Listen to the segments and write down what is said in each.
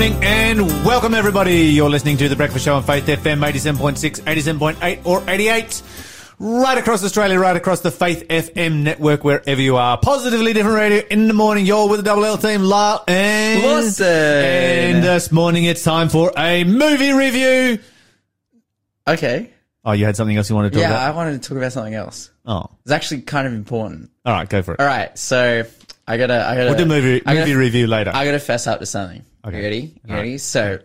morning and welcome everybody. You're listening to The Breakfast Show on Faith FM 87.6, 87.8 or 88. Right across Australia, right across the Faith FM network, wherever you are. Positively Different Radio in the morning. You're with the Double L team, Lyle and Lawson. And this morning it's time for a movie review. Okay. Oh, you had something else you wanted to talk about? Yeah, I wanted to talk about something else. Oh. It's actually kind of important. All right, go for it. All right, so I gotta we'll do movie review later. I got to fess up to something. Okay. You ready? You ready? Right. So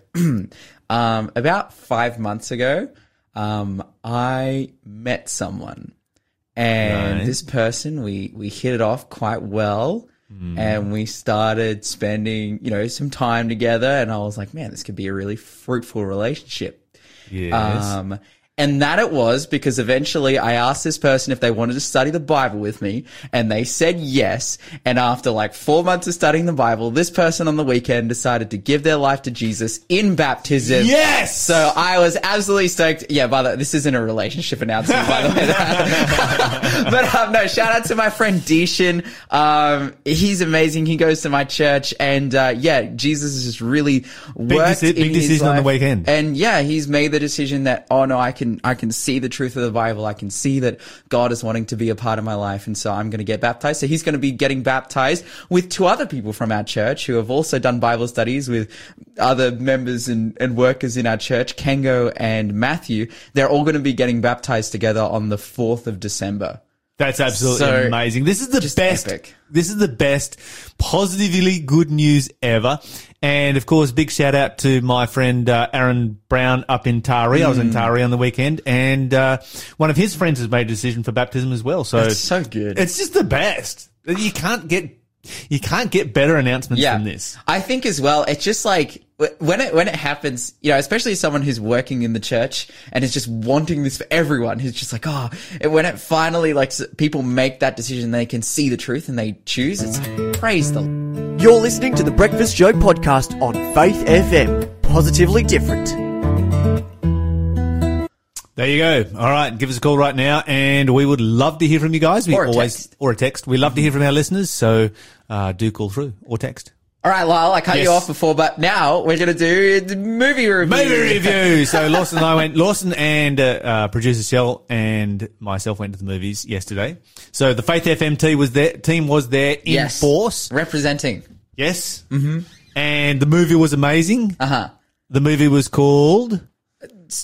about 5 months ago, I met someone, and this person, we hit it off quite well, and we started spending, some time together, and I was like, man, this could be a really fruitful relationship. Yes. And that it was, because eventually I asked this person if they wanted to study the Bible with me, and they said yes. And after like 4 months of studying the Bible, this person on the weekend decided to give their life to Jesus in baptism. Yes! So I was absolutely stoked. Yeah, by the way, this isn't a relationship announcement, by the way. But no, shout out to my friend Deishin. He's amazing. He goes to my church, and Jesus has just really worked in his life. Big decision on the weekend. And yeah, he's made the decision that, oh no, I can see the truth of the Bible. I can see that God is wanting to be a part of my life, and so I'm going to get baptized. So he's going to be getting baptized with two other people from our church who have also done Bible studies with other members and workers in our church, Kango and Matthew. They're all going to be getting baptized together on the 4th of December. That's absolutely amazing. This is the best. Epic. This is the best positively good news ever. And of course, big shout out to my friend Aaron Brown up in Tari. I was in Tari on the weekend, and one of his friends has made a decision for baptism as well. So it's so good. It's just the best. You can't get better announcements than this. I think as well, it's just like when it happens, especially someone who's working in the church and is just wanting this for everyone, who's just like, oh, when it finally, like, people make that decision, they can see the truth and they choose. It's like, praise them. You're listening to The Breakfast Show podcast on Faith FM. Positively Different. There you go. All right, give us a call right now, and we would love to hear from you guys. Or a text. We love to hear from our listeners, so do call through or text. All right, Lyle, I cut you off before, but now we're going to do the movie review. So Lawson and I went. Lawson and producer Shell and myself went to the movies yesterday. So the Faith FMT team was there in force, representing. Yes. Mm-hmm. And the movie was amazing. Uh huh. The movie was called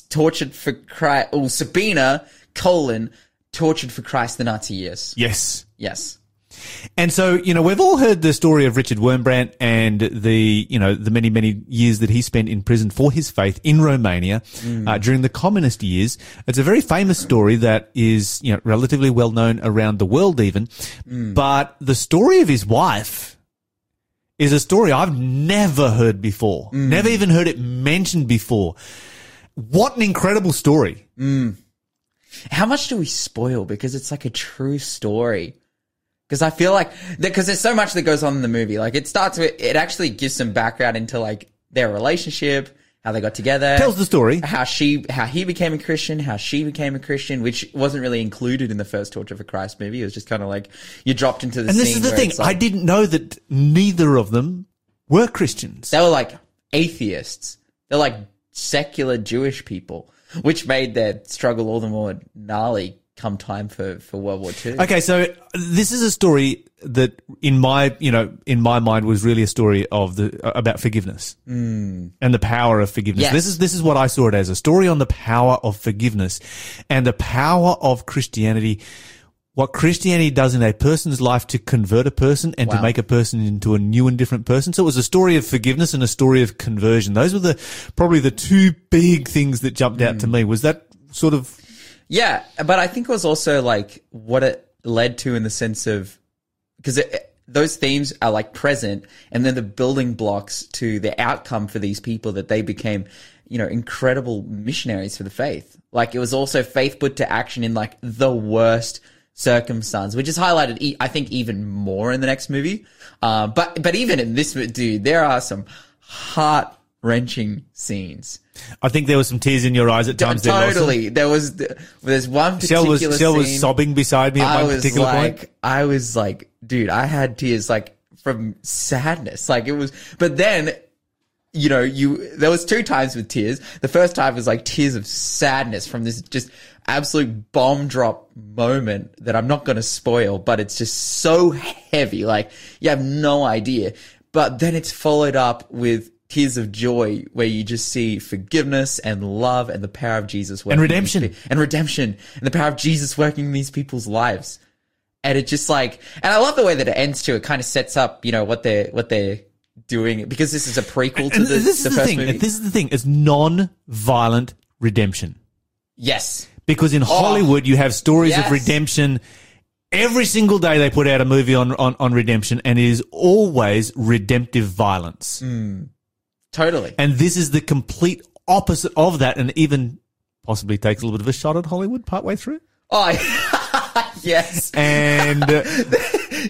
Tortured for Christ, or Sabina, Tortured for Christ, the Nazi Years. Yes. Yes. And so, we've all heard the story of Richard Wurmbrand and the many, many years that he spent in prison for his faith in Romania during the communist years. It's a very famous story that is, relatively well known around the world even. But the story of his wife is a story I've never heard before, never even heard it mentioned before. What an incredible story. How much do we spoil? Because it's like a true story. Because I feel like, because there's so much that goes on in the movie. Like, it starts with, it actually gives some background into, like, their relationship, how they got together. Tells the story. How he became a Christian, how she became a Christian, which wasn't really included in the first Torture for Christ movie. It was just kind of like, you dropped into the scene. And this is the thing, like, I didn't know that neither of them were Christians. They were, like, atheists. They're, like, secular Jewish people, which made their struggle all the more gnarly come time for World War II. Okay, so this is a story that in my mind was really a story about forgiveness and the power of forgiveness. Yes. This is what I saw it as, a story on the power of forgiveness and the power of Christianity. What Christianity does in a person's life to convert a person and to make a person into a new and different person. So it was a story of forgiveness and a story of conversion. Those were probably the two big things that jumped out to me. Was that sort of... Yeah, but I think it was also like what it led to in the sense of... Because those themes are like present, and then the building blocks to the outcome for these people that they became... incredible missionaries for the faith. Like, it was also faith put to action in like the worst... circumstance, which is highlighted, I think, even more in the next movie. But even in this, dude, there are some heart-wrenching scenes. I think there were some tears in your eyes at times. Totally, there's one particular scene. Shell was sobbing beside me at one particular point. I was like, dude, I had tears like from sadness. Like, it was, but then you know, there was two times with tears. The first time was like tears of sadness from this just absolute bomb drop moment that I'm not going to spoil, but it's just so heavy. Like, you have no idea. But then it's followed up with tears of joy where you just see forgiveness and love and the power of Jesus working. And redemption. And redemption and the power of Jesus working in these people's lives. And it just like, and I love the way that it ends too. It kind of sets up, you know, what they're doing, because this is a prequel to the first movie. This is the thing. It's non-violent redemption. Yes. Because in Hollywood, you have stories of redemption. Every single day they put out a movie on redemption, and it is always redemptive violence. Mm. Totally. And this is the complete opposite of that, and even possibly takes a little bit of a shot at Hollywood partway through. Oh, yes. And...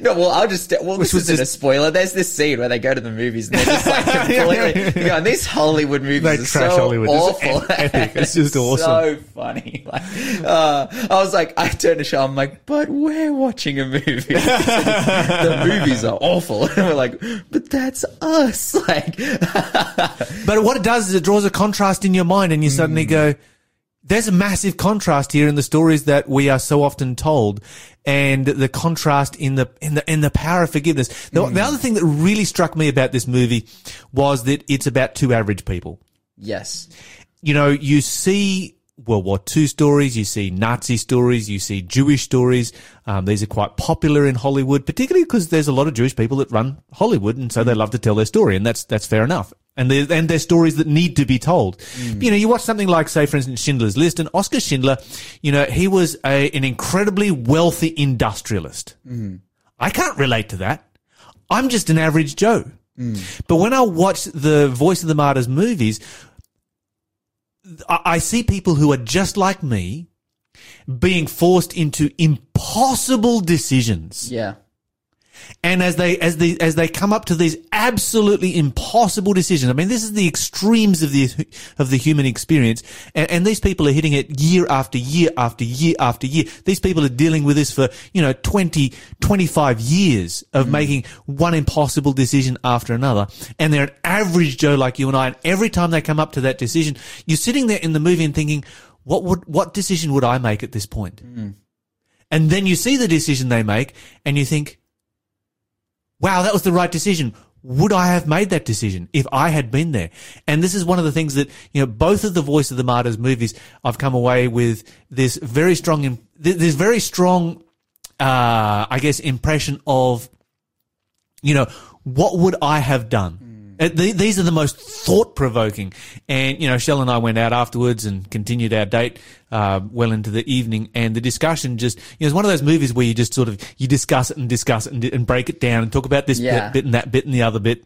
no, well, I'll just... Well, this isn't a spoiler. There's this scene where they go to the movies and they're just like completely... You know, and these Hollywood movies are so Hollywood. Awful. It's just awesome. So funny. Like, I was like, I turned to Sean, I'm like, but we're watching a movie. The movies are awful. And we're like, but that's us. Like, but what it does is it draws a contrast in your mind and you suddenly go... There's a massive contrast here in the stories that we are so often told, and the contrast in the power of forgiveness. The other thing that really struck me about this movie was that it's about two average people. Yes. You know, you see World War II stories, you see Nazi stories, you see Jewish stories. These are quite popular in Hollywood, particularly because there's a lot of Jewish people that run Hollywood, and so they love to tell their story, and that's fair enough. And they're stories that need to be told. Mm. You know, you watch something like, say, for instance, Schindler's List, and Oskar Schindler, you know, he was an incredibly wealthy industrialist. Mm. I can't relate to that. I'm just an average Joe. Mm. But when I watch the Voice of the Martyrs movies, I see people who are just like me being forced into impossible decisions. Yeah. And as they come up to these absolutely impossible decisions, I mean, this is the extremes of the human experience, and these people are hitting it year after year after year after year. These people are dealing with this for, you know, 20, 25 years of making one impossible decision after another, and they're an average Joe like you and I, and every time they come up to that decision, you're sitting there in the movie and thinking, what decision would I make at this point? Mm. And then you see the decision they make, and you think, wow, that was the right decision. Would I have made that decision if I had been there? And this is one of the things that, you know, both of the Voice of the Martyrs movies, I've come away with this very strong, I guess, impression of, you know, what would I have done? Mm. These are the most thought-provoking. And, you know, Shell and I went out afterwards and continued our date well into the evening, and the discussion just, you know, it's one of those movies where you just sort of, you discuss it and break it down and talk about this bit and that bit and the other bit.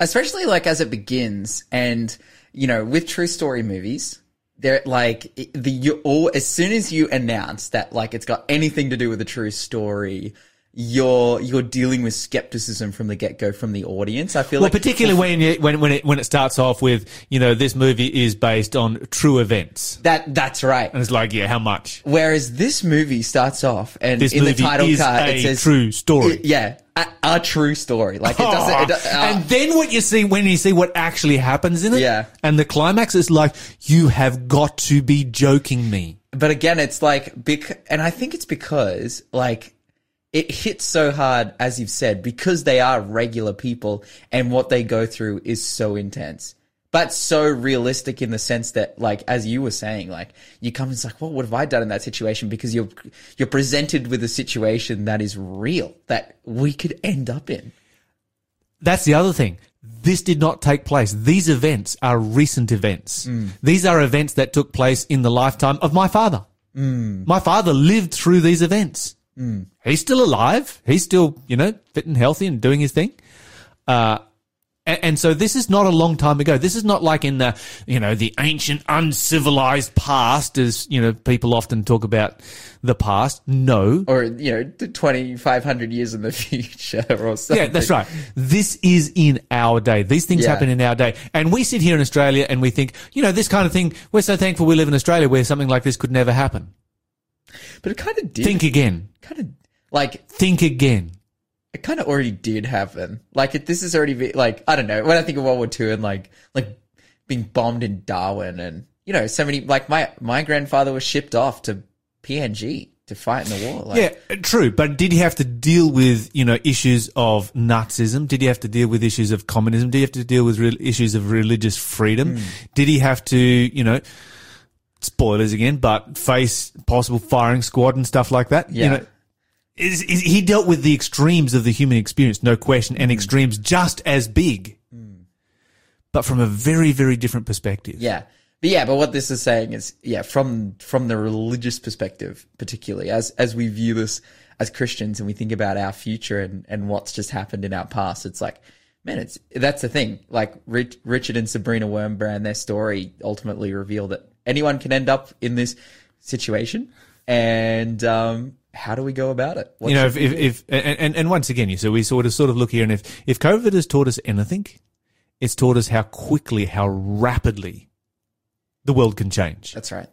Especially like as it begins, and, you know, with true story movies, they're like, as soon as you announce that like it's got anything to do with a true story, You're dealing with skepticism from the get-go from the audience. I feel particularly when it starts off with, you know, this movie is based on true events. That's right. And it's like, yeah, how much? Whereas this movie starts off and in the title card it says true story. A true story. Like it doesn't. And then what you see when you see what actually happens in it, and the climax is like, you have got to be joking me. But again, it's like and I think it's because like, it hits so hard, as you've said, because they are regular people and what they go through is so intense, but so realistic in the sense that, like, as you were saying, like, you come and it's like, well, what have I done in that situation? Because you're presented with a situation that is real, that we could end up in. That's the other thing. This did not take place. These events are recent events. Mm. These are events that took place in the lifetime of my father. Mm. My father lived through these events. Mm. He's still alive. He's still, you know, fit and healthy and doing his thing. And so this is not a long time ago. This is not like in the, you know, the ancient uncivilized past, as, you know, people often talk about the past. No. Or, you know, 2,500 years in the future or something. Yeah, that's right. This is in our day. These things happen in our day. And we sit here in Australia and we think, you know, this kind of thing, we're so thankful we live in Australia where something like this could never happen. But it kind of did. Think again. Think again. it kind of already did happen. Like, this is already, I don't know. When I think of World War II and, like being bombed in Darwin and, you know, so many, my grandfather was shipped off to PNG to fight in the war. Yeah, true. But did he have to deal with, you know, issues of Nazism? Did he have to deal with issues of communism? Did he have to deal with issues of religious freedom? Did he have to, you know, spoilers again, but face possible firing squad and stuff like that? Yeah. You know, he dealt with the extremes of the human experience, no question, and extremes just as big, but from a very, very different perspective. Yeah. But yeah, but what this is saying is, yeah, from the religious perspective, particularly as we view this as Christians and we think about our future and what's just happened in our past, it's like, man, that's the thing. Like Richard and Sabina Wurmbrand, their story ultimately revealed that anyone can end up in this situation, and how do we go about it? What, you know, if once again, you so we sort of look here, and if COVID has taught us anything, it's taught us how quickly, how rapidly the world can change. That's right.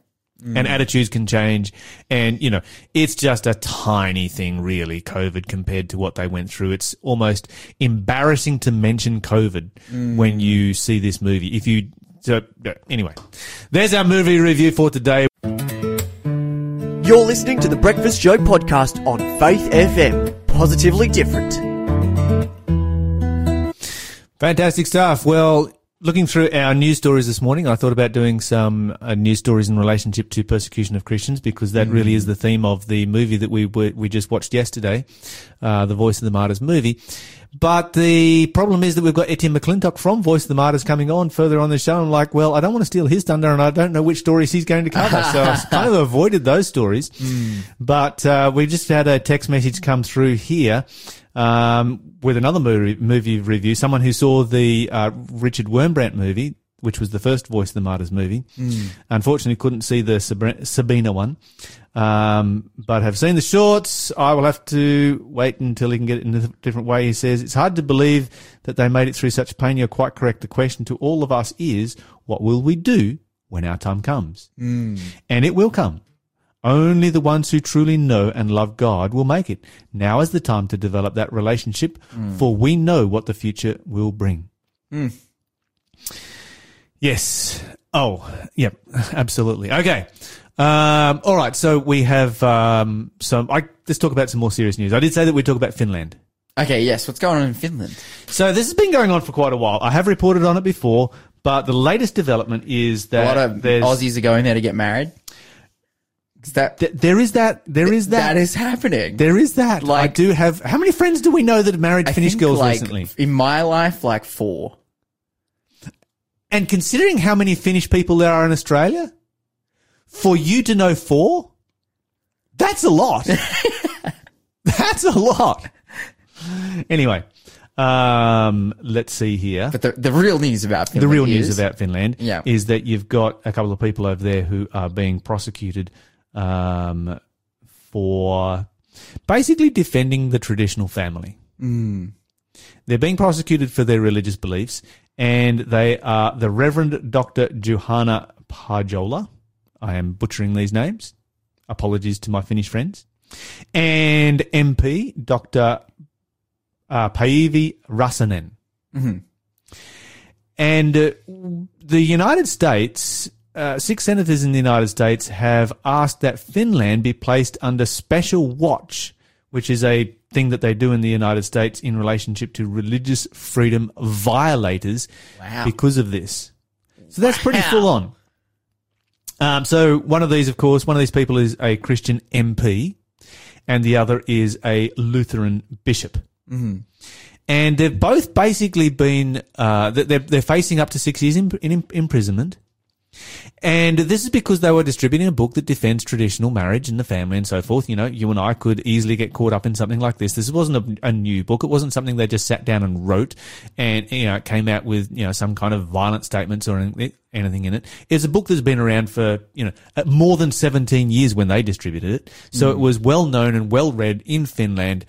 And attitudes can change, and you know, it's just a tiny thing, really, COVID, compared to what they went through. It's almost embarrassing to mention COVID when you see this movie. If you so anyway, there's our movie review for today. You're listening to The Breakfast Show podcast on Faith FM. Positively different. Fantastic stuff. Well, looking through our news stories this morning, I thought about doing some news stories in relationship to persecution of Christians, because that really is the theme of the movie that we just watched yesterday, the Voice of the Martyrs movie. But the problem is that we've got Etienne McClintock from Voice of the Martyrs coming on further on the show. I'm like, well, I don't want to steal his thunder, and I don't know which stories he's going to cover. So I've kind of avoided those stories. But we just had a text message come through here with another movie review, someone who saw the Richard Wurmbrand movie, which was the first Voice of the Martyrs movie. Unfortunately, couldn't see the Sabina one, but have seen the shorts. I will have to wait until he can get it in a different way. He says, it's hard to believe that they made it through such pain. You're quite correct. The question to all of us is, what will we do when our time comes? And it will come. Only the ones who truly know and love God will make it. Now is the time to develop that relationship, for we know what the future will bring. Yes. Oh, yep. Absolutely. Okay. All right. So we have let's talk about some more serious news. I did say that we'd talk about Finland. Okay. Yes. What's going on in Finland? So this has been going on for quite a while. I have reported on it before, but the latest development is that a lot of Aussies are going there to get married. That is happening. There is that. Like, I do have. How many friends do we know that have married Finnish girls recently? In my life, 4. And considering how many Finnish people there are in Australia, for you to know 4, that's a lot. That's a lot. Anyway, let's see here. But the real news about Finland is that you've got a couple of people over there who are being prosecuted for basically defending the traditional family. They're being prosecuted for their religious beliefs, and they are the Reverend Dr. Johanna Pajola. I am butchering these names. Apologies to my Finnish friends. And MP Dr. Päivi Räsänen. And the United States, 6 senators in the United States have asked that Finland be placed under special watch, which is a thing that they do in the United States in relationship to religious freedom violators because of this. So that's pretty full on. So one of these, of course, one of these people is a Christian MP and the other is a Lutheran bishop. And they've both basically been they're facing up to 6 years in imprisonment. And this is because they were distributing a book that defends traditional marriage and the family and so forth. You know, you and I could easily get caught up in something like this. This wasn't a new book. It wasn't something they just sat down and wrote and, you know, it came out with, you know, some kind of violent statements or anything in it. It's a book that's been around for, you know, more than 17 years when they distributed it. So it was well known and well read in Finland.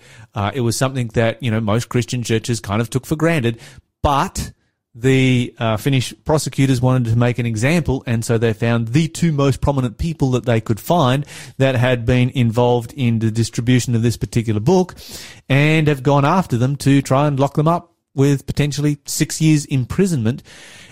It was something that, you know, most Christian churches kind of took for granted, but the Finnish prosecutors wanted to make an example, and so they found the two most prominent people that they could find that had been involved in the distribution of this particular book, and have gone after them to try and lock them up with potentially 6 years imprisonment.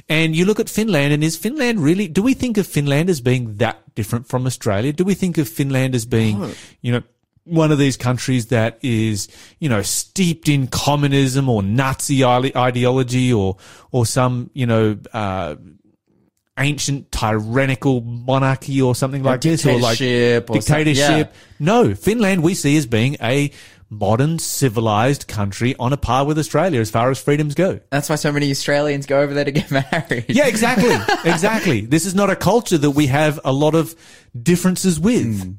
And you look at Finland, and is Finland really, do we think of Finland as being that different from Australia? Do we think of Finland as being, you know, one of these countries that is, you know, steeped in communism or Nazi ideology or some, you know, ancient tyrannical monarchy or something like this, or like dictatorship? Yeah. No, Finland we see as being a modern civilized country on a par with Australia as far as freedoms go. That's why so many Australians go over there to get married. Yeah, exactly. Exactly. This is not a culture that we have a lot of differences with. Mm.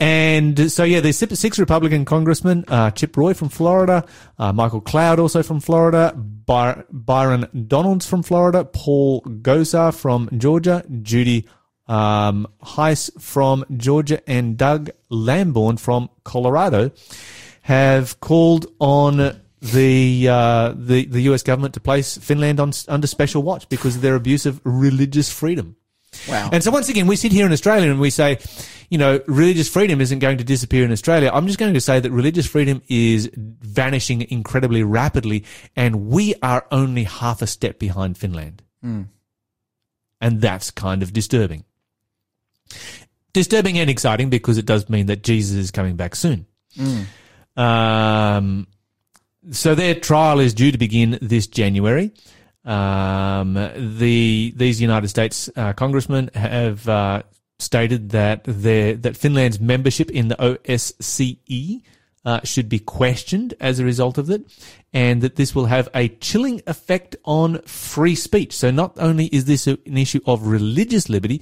And so, yeah, there's six Republican congressmen, Chip Roy from Florida, Michael Cloud also from Florida, Byron Donalds from Florida, Paul Gosar from Georgia, Judy Heiss from Georgia, and Doug Lamborn from Colorado have called on the US government to place Finland under special watch because of their abuse of religious freedom. Wow. And so once again, we sit here in Australia and we say, you know, religious freedom isn't going to disappear in Australia. I'm just going to say that religious freedom is vanishing incredibly rapidly, and we are only half a step behind Finland. Mm. And that's kind of disturbing. Disturbing and exciting, because it does mean that Jesus is coming back soon. Mm. So their trial is due to begin this January. These United States congressmen have stated that that Finland's membership in the OSCE should be questioned as a result of it, and that this will have a chilling effect on free speech. So not only is this an issue of religious liberty,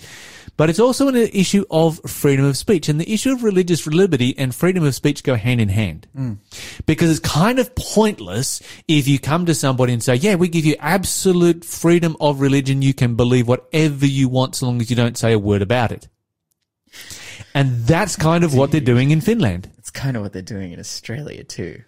but it's also an issue of freedom of speech. And the issue of religious liberty and freedom of speech go hand in hand. Mm. Because it's kind of pointless if you come to somebody and say, yeah, we give you absolute freedom of religion. You can believe whatever you want so long as you don't say a word about it. And that's kind of what they're doing in Finland. It's kind of what they're doing in Australia too.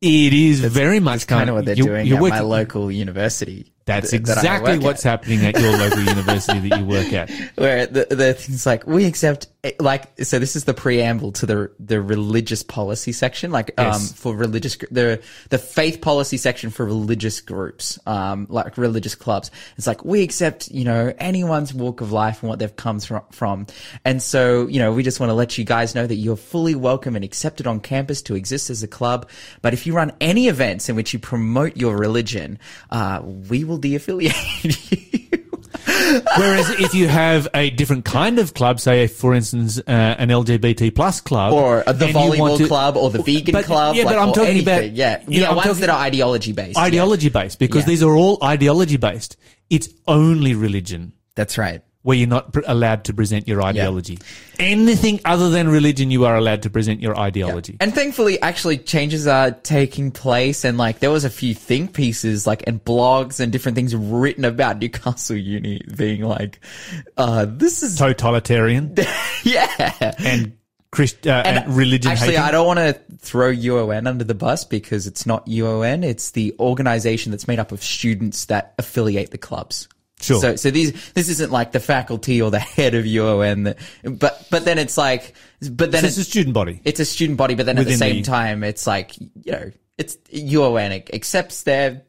It is very much kind of what they're doing at my local university. That's exactly what's happening at your local university that you work at. Where the things like, we accept, like, so this is the preamble to the religious policy section, like, yes. For religious, the faith policy section for religious groups, like religious clubs. It's like, we accept, you know, anyone's walk of life and what they've come from. And so, you know, we just want to let you guys know that you're fully welcome and accepted on campus to exist as a club. But if you run any events in which you promote your religion, we will de-affiliate you. Whereas if you have a different kind of club, say, for instance, an LGBT plus club. Or the volleyball club or the vegan club. Yeah, like, but I'm talking about... Yeah, ones that are ideology-based. Ideology-based, because these are all ideology-based. It's only religion. That's right. Where you're not allowed to present your ideology. Yeah. Anything other than religion, you are allowed to present your ideology. Yeah. And thankfully, actually, changes are taking place, and like there was a few think pieces, like, and blogs and different things written about Newcastle Uni being like, this is totalitarian. Yeah. And religion. Actually, hating. I don't want to throw UON under the bus because it's not UON. It's the organization that's made up of students that affiliate the clubs. Sure. So this isn't like the faculty or the head of UON, but then it's like, but then so it's a student body. It's a student body, but then at the same time, it's like, you know, it's UON accepts their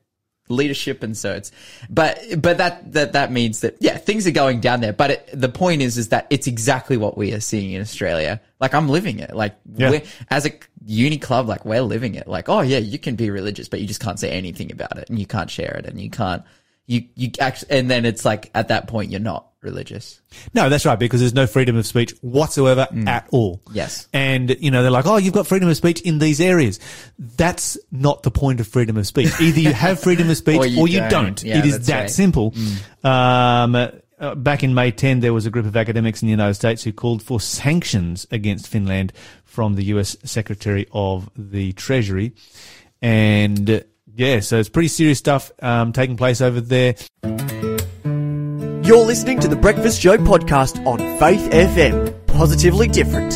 leadership, and so it's, but that means that, yeah, things are going down there. But the point is that it's exactly what we are seeing in Australia. Like, I'm living it. Like, we're, as a uni club, like, we're living it. Like, oh yeah, you can be religious, but you just can't say anything about it, and you can't share it, and you can't. You actually, and then it's like at that point you're not religious. No, that's right, because there's no freedom of speech whatsoever at all. Yes. And, you know, they're like, oh, you've got freedom of speech in these areas. That's not the point of freedom of speech. Either you have freedom of speech or you don't. Yeah, it is that right. Simple. Mm. Back in May 10, there was a group of academics in the United States who called for sanctions against Finland from the US Secretary of the Treasury. And... yeah, so it's pretty serious stuff taking place over there. You're listening to The Breakfast Show podcast on Faith FM. Positively different.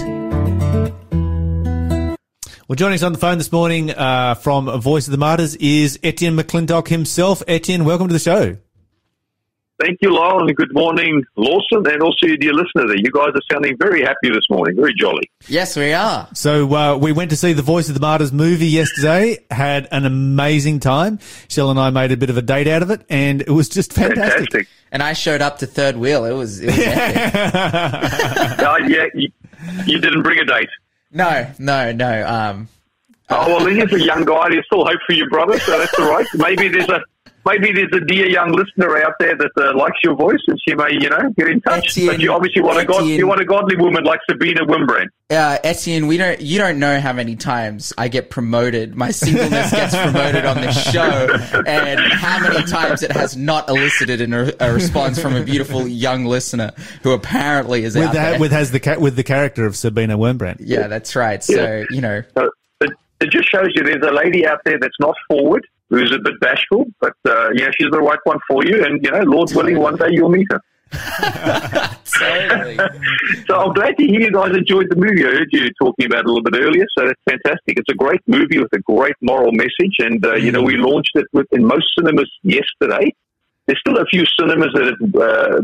Well, joining us on the phone this morning from Voice of the Martyrs is Etienne McClintock himself. Etienne, welcome to the show. Thank you, Lyle, and good morning, Lawson, and also your dear listener there. You guys are sounding very happy this morning, very jolly. Yes, we are. So we went to see the Voice of the Martyrs movie yesterday, had an amazing time. Shell and I made a bit of a date out of it, and it was just fantastic. And I showed up to third wheel. It was epic. You didn't bring a date. No. Well, he's a young guy. There's still hope for you, brother, so that's all right. Maybe there's a dear young listener out there that likes your voice, and she may, get in touch. Etienne, but you obviously want a godly woman like Sabina Wurmbrand. Etienne, you don't know how many times I get promoted. My singleness gets promoted on this show, and how many times it has not elicited a response from a beautiful young listener who apparently is out there with the character of Sabina Wurmbrand. Yeah, that's right. So it just shows you there's a lady out there that's not forward, who's a bit bashful, but she's the right one for you, and Lord willing, one day you'll meet her. Totally. So I'm glad to hear you guys enjoyed the movie. I heard you talking about it a little bit earlier, so that's fantastic. It's a great movie with a great moral message, and we launched it in most cinemas yesterday. There's still a few cinemas that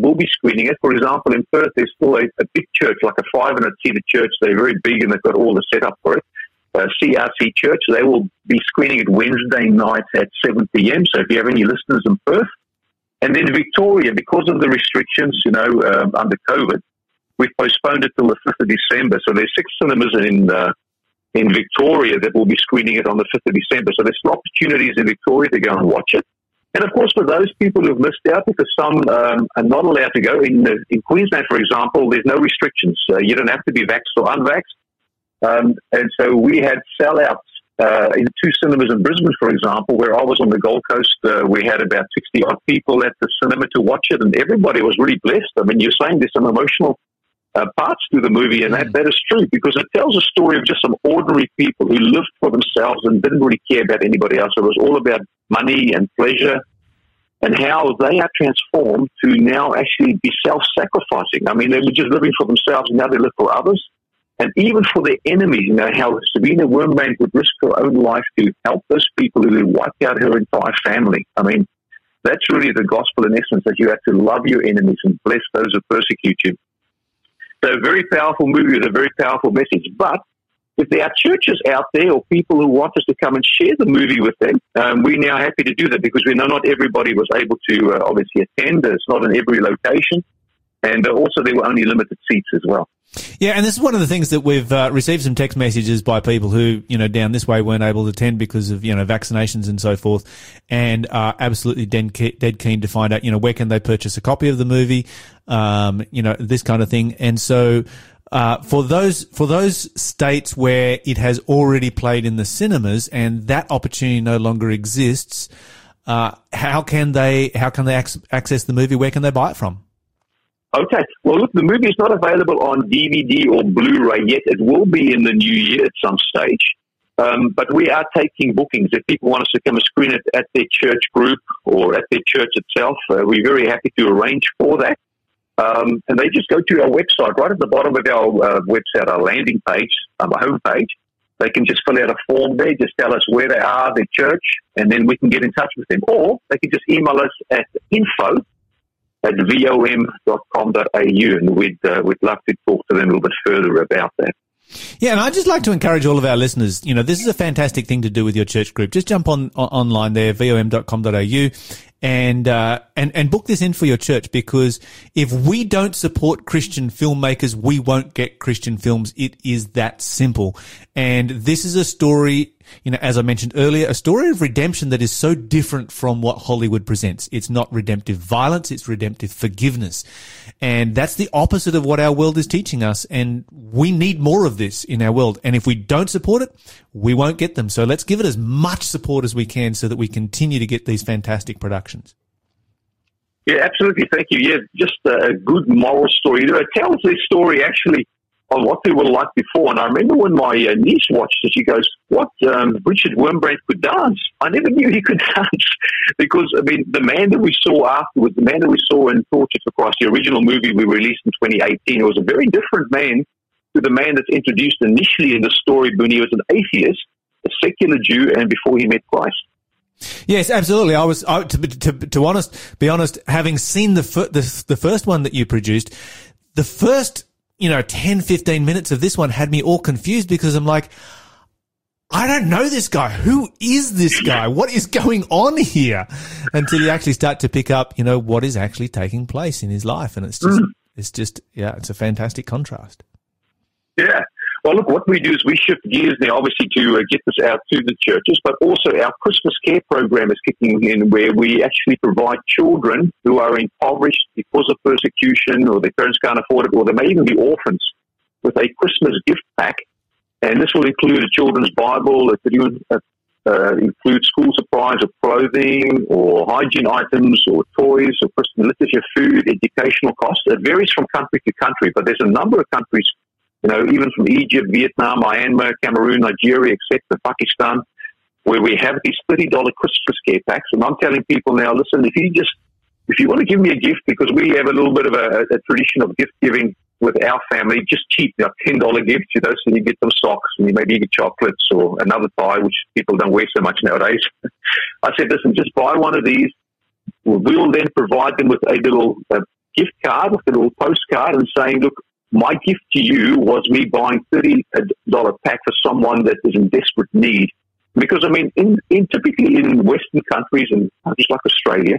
will be screening it. For example, in Perth, there's still a big church, like a 500-seater church. They're very big, and they've got all the setup for it. CRC Church, they will be screening it Wednesday night at 7 p.m, so if you have any listeners in Perth. And then Victoria, because of the restrictions, under COVID, we've postponed it till the 5th of December, so there's 6 cinemas in Victoria that will be screening it on the 5th of December, so there's still opportunities in Victoria to go and watch it. And of course, for those people who've missed out, because some are not allowed to go, in Queensland, for example, there's no restrictions. You don't have to be vaxxed or unvaxxed. And so we had sellouts in 2 cinemas in Brisbane, for example, where I was on the Gold Coast. We had about 60-odd people at the cinema to watch it, and everybody was really blessed. I mean, you're saying there's some emotional parts to the movie, and that is true, because it tells a story of just some ordinary people who lived for themselves and didn't really care about anybody else. It was all about money and pleasure, and how they are transformed to now actually be self-sacrificing. I mean, they were just living for themselves, and now they live for others. And even for their enemies, how Sabina Wurmbrand would risk her own life to help those people who wiped out her entire family. I mean, that's really the gospel in essence, that you have to love your enemies and bless those who persecute you. So a very powerful movie with a very powerful message. But if there are churches out there or people who want us to come and share the movie with them, we're now happy to do that, because we know not everybody was able to obviously attend. It's not in every location. And also there were only limited seats as well. Yeah, and this is one of the things that we've received some text messages by people who, down this way weren't able to attend because of, vaccinations and so forth, and are absolutely dead keen to find out, where can they purchase a copy of the movie, this kind of thing. And so for those states where it has already played in the cinemas and that opportunity no longer exists, how can they access the movie? Where can they buy it from? Okay. Well, look, the movie is not available on DVD or Blu-ray yet. It will be in the new year at some stage. But we are taking bookings. If people want us to come and screen it at their church group or at their church itself, we're very happy to arrange for that. And they just go to our website. Right at the bottom of our website, our landing page, our homepage, they can just fill out a form there, just tell us where they are, their church, and then we can get in touch with them. Or they can just email us at info@vom.com.au, and we'd love to talk to them a little bit further about that. Yeah, and I'd just like to encourage all of our listeners, this is a fantastic thing to do with your church group. Just jump on online there, vom.com.au, and book this in for your church, because if we don't support Christian filmmakers, we won't get Christian films. It is that simple. And this is a story, as I mentioned earlier, a story of redemption that is so different from what Hollywood presents. It's not redemptive violence, it's redemptive forgiveness. And that's the opposite of what our world is teaching us, and we need more of this in our world. And if we don't support it, we won't get them. So let's give it as much support as we can so that we continue to get these fantastic productions. Yeah, absolutely. Thank you. Yeah, just a good moral story. It tells this story, actually, on what they were like before. And I remember when my niece watched it, she goes, what, Richard Wurmbrand could dance? I never knew he could dance. Because, I mean, the man that we saw afterwards, the man that we saw in Tortured for Christ, the original movie we released in 2018, was a very different man to the man that's introduced initially in the story when he was an atheist, a secular Jew, and before he met Christ. Yes, absolutely. I was to be honest, having seen the first one that you produced, the first 10, 15 minutes of this one had me all confused because I'm like, I don't know this guy. Who is this guy? What is going on here? Until you actually start to pick up, what is actually taking place in his life, and it's a fantastic contrast. Yeah. Well, look, what we do is we shift gears now, obviously, to get this out to the churches, but also our Christmas care program is kicking in, where we actually provide children who are impoverished because of persecution, or their parents can't afford it, or they may even be orphans, with a Christmas gift pack. And this will include a children's Bible, it could include school supplies or clothing or hygiene items or toys or Christian literature, food, educational costs. It varies from country to country, but there's a number of countries, even from Egypt, Vietnam, Myanmar, Cameroon, Nigeria, except for Pakistan, where we have these $30 Christmas care packs. And I'm telling people now, listen, if you want to give me a gift, because we have a little bit of a tradition of gift giving with our family, just cheap, $10 gifts, so you get some socks and maybe you get chocolates or another tie, which people don't wear so much nowadays. I said, listen, just buy one of these. We'll then provide them with a little gift card, with a little postcard, and saying, look, my gift to you was me buying $30 pack for someone that is in desperate need. Because, typically in Western countries and countries like Australia,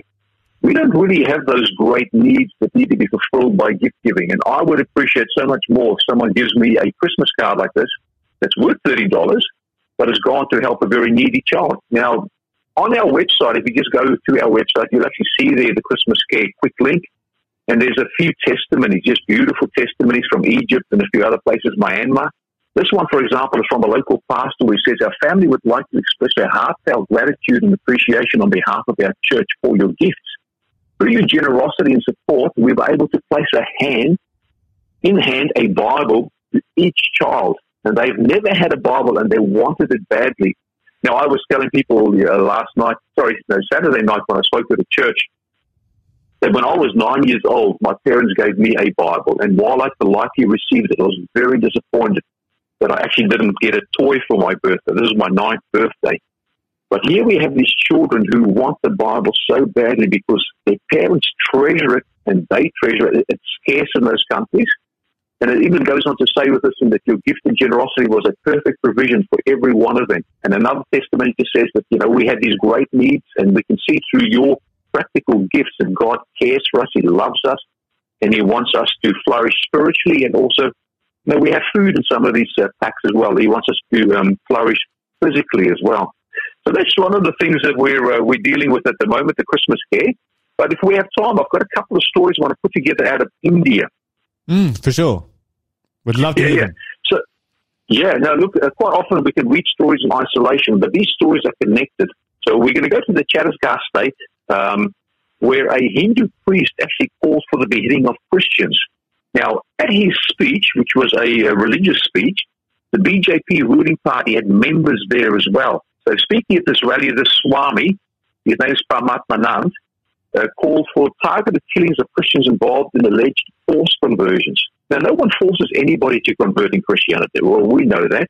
we don't really have those great needs that need to be fulfilled by gift giving. And I would appreciate so much more if someone gives me a Christmas card like this that's worth $30, but has gone to help a very needy child. Now, on our website, if you just go to our website, you'll actually see there the Christmas Care quick link. And there's a few testimonies, just beautiful testimonies from Egypt and a few other places, Myanmar. This one, for example, is from a local pastor who says, our family would like to express our heartfelt gratitude and appreciation on behalf of our church for your gifts. Through your generosity and support, we were able to place in hand, a Bible to each child. And they've never had a Bible and they wanted it badly. Now, I was telling people Saturday night when I spoke to the church, that when I was 9 years old, my parents gave me a Bible. And while I politely received it, I was very disappointed that I actually didn't get a toy for my birthday. This is my 9th birthday. But here we have these children who want the Bible so badly because their parents treasure it and they treasure it. It's scarce in those countries. And it even goes on to say with us that your gift and generosity was a perfect provision for every one of them. And another testimony just says that, we had these great needs and we can see through your practical gifts that God cares for us, He loves us, and He wants us to flourish spiritually. And also, we have food in some of these packs as well. He wants us to flourish physically as well. So that's one of the things that we're dealing with at the moment, the Christmas Care. But if we have time, I've got a couple of stories I want to put together out of India. For sure. Would love to hear them. So, quite often we can read stories in isolation, but these stories are connected. So we're going to go to the Chhattisgarh state, where a Hindu priest actually calls for the beheading of Christians. Now, at his speech, which was a religious speech, the BJP ruling party had members there as well. So speaking at this rally, this Swami, his name is Paramatmanand, called for targeted killings of Christians involved in alleged forced conversions. Now, no one forces anybody to convert in Christianity. Well, we know that.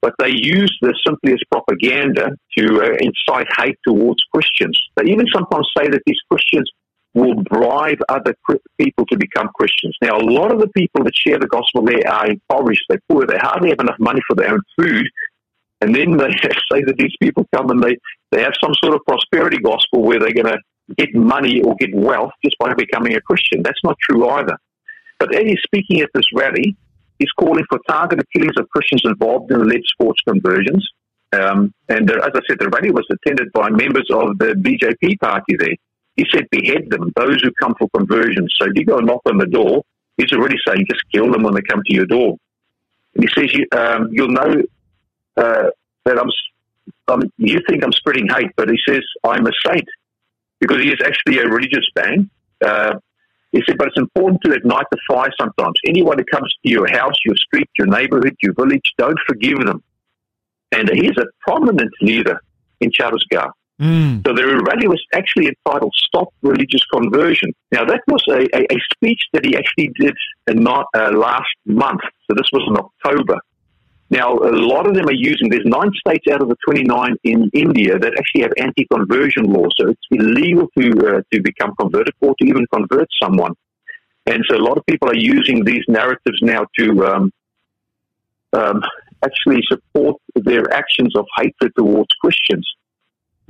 But they use this simply as propaganda to incite hate towards Christians. They even sometimes say that these Christians will bribe other people to become Christians. Now, a lot of the people that share the gospel there are impoverished. They're poor. They hardly have enough money for their own food. And then they say that these people come and they have some sort of prosperity gospel where they're going to get money or get wealth just by becoming a Christian. That's not true either. But as he's speaking at this rally, he's calling for targeted killings of Christians involved in alleged forced conversions. And as I said, the rally was attended by members of the BJP party there. He said, behead them, those who come for conversions. So if you go and knock on the door, he's already saying, just kill them when they come to your door. And he says, you'll know that you think I'm spreading hate, but he says I'm a saint because he is actually a religious man. He said, but it's important to ignite the fire sometimes. Anyone who comes to your house, your street, your neighborhood, your village, don't forgive them. And he's a prominent leader in Chhattisgarh. So the rally was actually entitled Stop Religious Conversion. Now, that was a speech that he actually did last month. So this was in October. Now, a lot of them are using, there's 9 states out of the 29 in India that actually have anti-conversion laws. So it's illegal to become converted or to even convert someone. And so a lot of people are using these narratives now to actually support their actions of hatred towards Christians.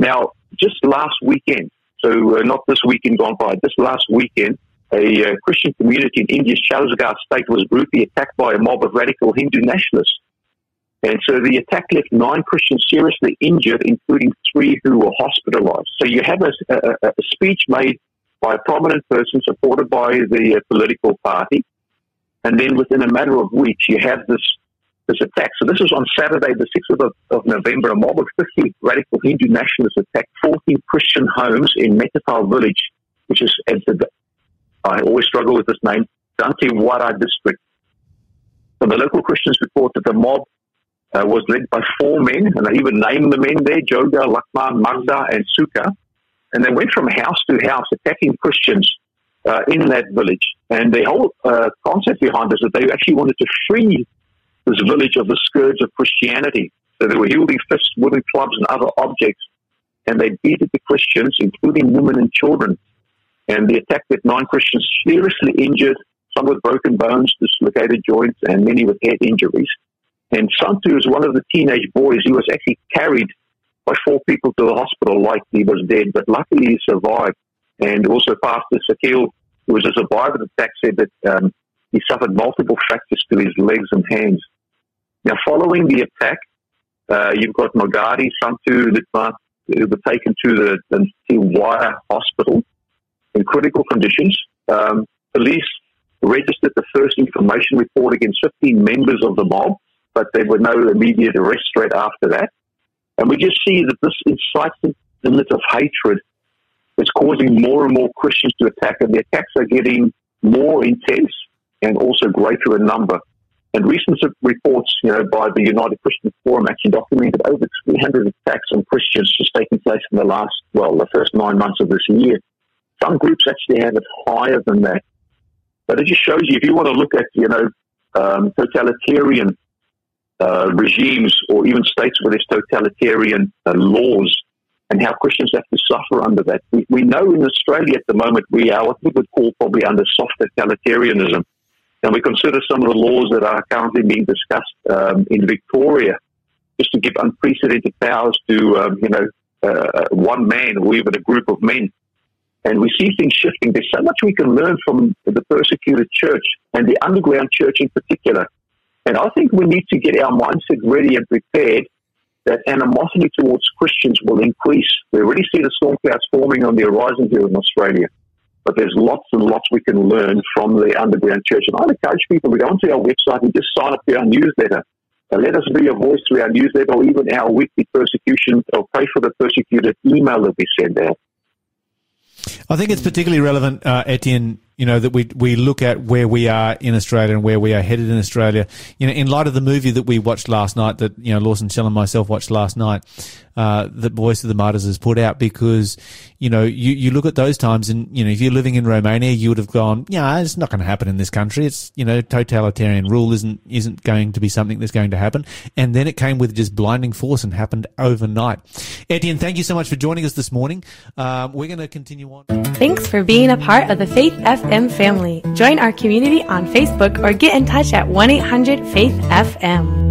Now, just last weekend, so not this weekend gone by, just last weekend, a Christian community in India's Chhattisgarh state was brutally attacked by a mob of radical Hindu nationalists. And so the attack left 9 Christians seriously injured, including 3 who were hospitalized. So you have a speech made by a prominent person supported by the political party. And then within a matter of weeks, you have this attack. So this was on Saturday, the 6th of November. A mob of 50 radical Hindu nationalists attacked 14 Christian homes in Mekatal village, which is at the, I always struggle with this name, Dantewara district. So the local Christians report that the mob was led by 4 men, and they even named the men there, Joga, Lakman, Magda, and Suka. And they went from house to house attacking Christians in that village. And the whole concept behind this is that they actually wanted to free this village of the scourge of Christianity. So they were wielding fists, wooden clubs, and other objects, and they beat at the Christians, including women and children. And the attack left 9 Christians seriously injured, some with broken bones, dislocated joints, and many with head injuries. And Santu was one of the teenage boys. He was actually carried by 4 people to the hospital like he was dead, but luckily he survived. And also Pastor Sakil, who was a survivor of the attack, said that he suffered multiple fractures to his legs and hands. Now, following the attack, you've got Magadi, Santu, Litma, who were taken to the Tiwara hospital in critical conditions. Police registered the first information report against 15 members of the mob, but there were no immediate arrests straight after that. And we just see that this inciting limit of hatred is causing more and more Christians to attack, and the attacks are getting more intense and also greater in number. And recent reports, by the United Christian Forum actually documented over 300 attacks on Christians just taking place in the first 9 months of this year. Some groups actually have it higher than that. But it just shows you, if you want to look at, totalitarian regimes or even states where there's totalitarian laws and how Christians have to suffer under that. We know in Australia at the moment we are what we would call probably under soft totalitarianism. And we consider some of the laws that are currently being discussed in Victoria, just to give unprecedented powers to, one man or even a group of men. And we see things shifting. There's so much we can learn from the persecuted church and the underground church in particular. And I think we need to get our mindset ready and prepared that animosity towards Christians will increase. We already see the storm clouds forming on the horizon here in Australia. But there's lots and lots we can learn from the underground church. And I encourage people to go onto our website and just sign up to our newsletter. Let us be a voice through our newsletter or even our weekly persecution or pray for the persecuted email that we send out. I think it's particularly relevant, Etienne, that we look at where we are in Australia and where we are headed in Australia. In light of the movie that we watched last night, that, Lawson Schell and myself watched last night, that Voice of the Martyrs has put out, because, you look at those times and, if you're living in Romania, you would have gone, yeah, it's not going to happen in this country. It's, totalitarian rule isn't going to be something that's going to happen. And then it came with just blinding force and happened overnight. Etienne, thank you so much for joining us this morning. We're going to continue on. Thanks for being a part of the Faith FM family. Join our community on Facebook or get in touch at 1-800-FAITH-FM.